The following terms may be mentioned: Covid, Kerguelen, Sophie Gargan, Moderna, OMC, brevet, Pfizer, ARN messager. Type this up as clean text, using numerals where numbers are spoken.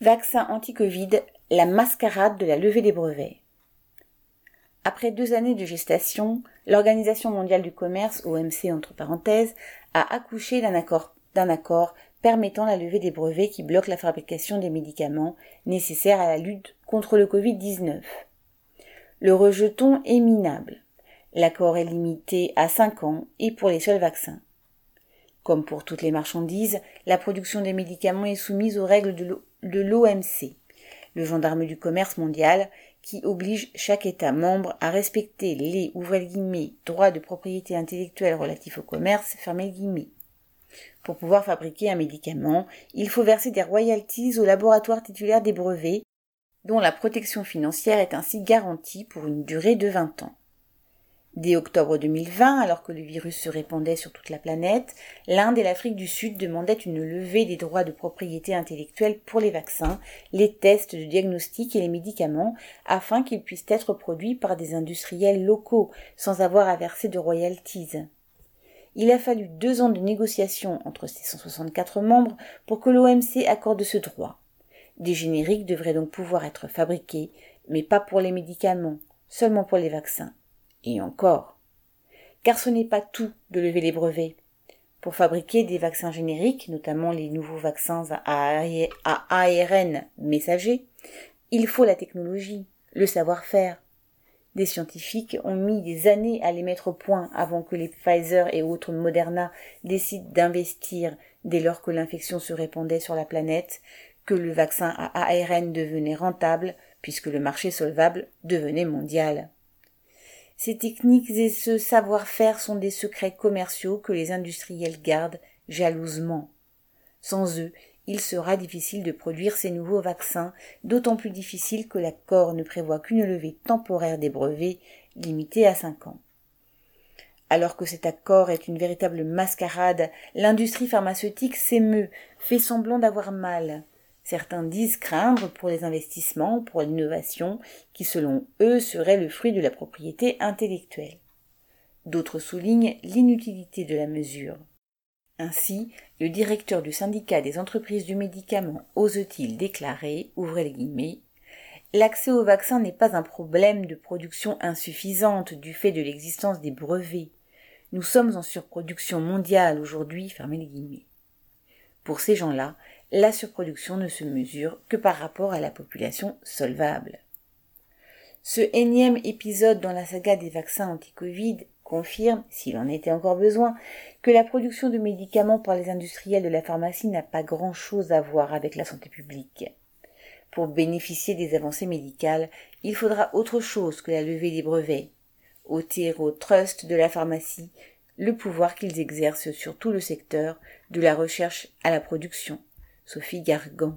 Vaccin anti-Covid, la mascarade de la levée des brevets. Après 2 années de gestation, l'Organisation mondiale du commerce, OMC entre parenthèses, a accouché d'un accord permettant la levée des brevets qui bloquent la fabrication des médicaments nécessaires à la lutte contre le Covid-19. Le rejeton est minable. L'accord est limité à 5 ans et pour les seuls vaccins. Comme pour toutes les marchandises, la production des médicaments est soumise aux règles de l'OMC, le gendarme du commerce mondial, qui oblige chaque État membre à respecter les « droits de propriété intellectuelle relatifs au commerce » Pour pouvoir fabriquer un médicament, il faut verser des royalties aux laboratoires titulaires des brevets, dont la protection financière est ainsi garantie pour une durée de 20 ans. Dès octobre 2020, alors que le virus se répandait sur toute la planète, l'Inde et l'Afrique du Sud demandaient une levée des droits de propriété intellectuelle pour les vaccins, les tests de diagnostic et les médicaments, afin qu'ils puissent être produits par des industriels locaux, sans avoir à verser de royalties. Il a fallu 2 ans de négociations entre ces 164 membres pour que l'OMC accorde ce droit. Des génériques devraient donc pouvoir être fabriqués, mais pas pour les médicaments, seulement pour les vaccins. Et encore. Car ce n'est pas tout de lever les brevets. Pour fabriquer des vaccins génériques, notamment les nouveaux vaccins à ARN messager, il faut la technologie, le savoir-faire. Des scientifiques ont mis des années à les mettre au point avant que les Pfizer et autres Moderna décident d'investir dès lors que l'infection se répandait sur la planète, que le vaccin à ARN devenait rentable puisque le marché solvable devenait mondial. Ces techniques et ce savoir-faire sont des secrets commerciaux que les industriels gardent jalousement. Sans eux, il sera difficile de produire ces nouveaux vaccins, d'autant plus difficile que l'accord ne prévoit qu'une levée temporaire des brevets limitée à 5 ans. Alors que cet accord est une véritable mascarade, l'industrie pharmaceutique s'émeut, fait semblant d'avoir mal. Certains disent craindre pour les investissements, pour l'innovation, qui selon eux serait le fruit de la propriété intellectuelle. D'autres soulignent l'inutilité de la mesure. Ainsi, le directeur du syndicat des entreprises du médicament ose-t-il déclarer, « L'accès au vaccin n'est pas un problème de production insuffisante du fait de l'existence des brevets. Nous sommes en surproduction mondiale aujourd'hui, » Pour ces gens-là, la surproduction ne se mesure que par rapport à la population solvable. Ce énième épisode dans la saga des vaccins anti-Covid confirme, s'il en était encore besoin, que la production de médicaments par les industriels de la pharmacie n'a pas grand-chose à voir avec la santé publique. Pour bénéficier des avancées médicales, il faudra autre chose que la levée des brevets. Ôter au trust de la pharmacie le pouvoir qu'ils exercent sur tout le secteur, de la recherche à la production. Sophie Gargan.